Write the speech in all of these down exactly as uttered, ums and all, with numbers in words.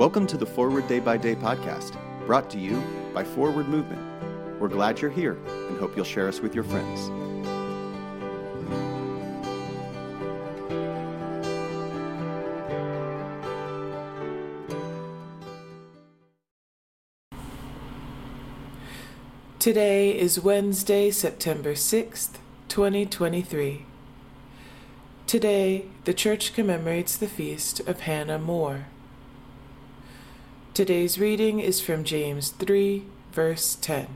Welcome to the Forward Day by Day podcast, brought to you by Forward Movement. We're glad you're here and hope you'll share us with your friends. Today is Wednesday, September sixth, twenty twenty-three. Today, the Church commemorates the feast of Hannah More. Today's reading is from James three, verse ten.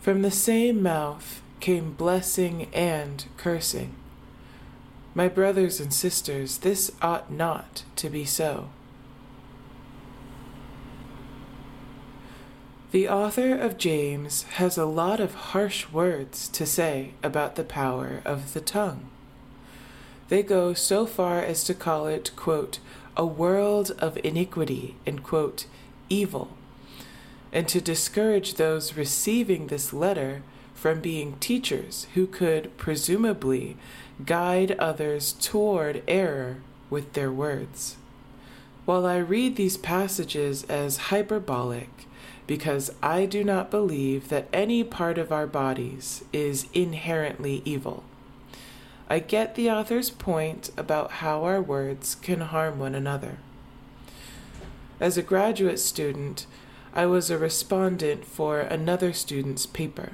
From the same mouth came blessing and cursing. My brothers and sisters, this ought not to be so. The author of James has a lot of harsh words to say about the power of the tongue. They go so far as to call it, quote, a world of iniquity, and quote, evil, and to discourage those receiving this letter from being teachers who could presumably guide others toward error with their words. While I read these passages as hyperbolic, because I do not believe that any part of our bodies is inherently evil, I get the author's point about how our words can harm one another. As a graduate student, I was a respondent for another student's paper.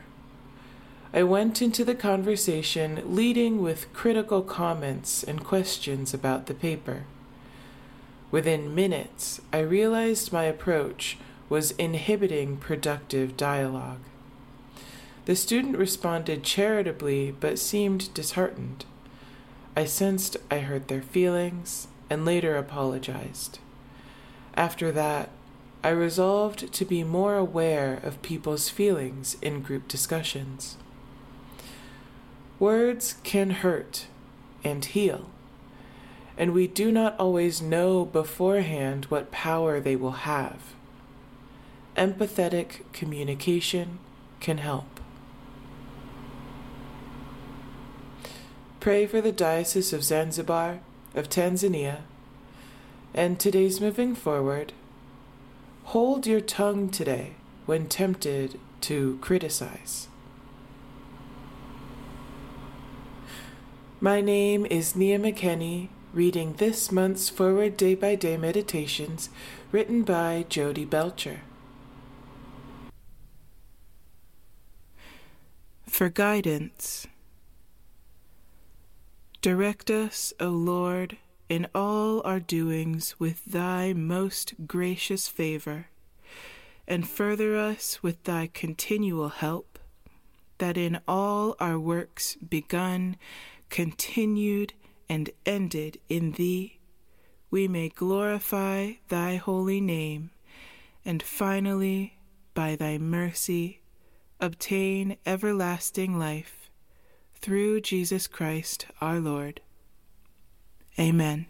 I went into the conversation leading with critical comments and questions about the paper. Within minutes, I realized my approach was inhibiting productive dialogue. The student responded charitably, but seemed disheartened. I sensed I hurt their feelings, and later apologized. After that, I resolved to be more aware of people's feelings in group discussions. Words can hurt and heal, and we do not always know beforehand what power they will have. Empathetic communication can help. Pray for the Diocese of Zanzibar, of Tanzania, and today's moving forward. Hold your tongue today when tempted to criticize. My name is Nia McKenney, reading this month's Forward Day by Day Meditations, written by Jodi Belcher. For guidance. Direct us, O Lord, in all our doings with thy most gracious favor, and further us with thy continual help, that in all our works begun, continued, and ended in thee, we may glorify thy holy name, and finally, by thy mercy, obtain everlasting life. Through Jesus Christ, our Lord. Amen.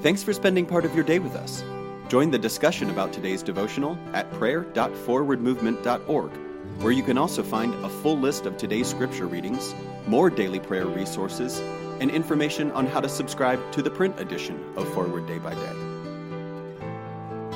Thanks for spending part of your day with us. Join the discussion about today's devotional at prayer dot forward movement dot org, where you can also find a full list of today's scripture readings, more daily prayer resources, and information on how to subscribe to the print edition of Forward Day by Day.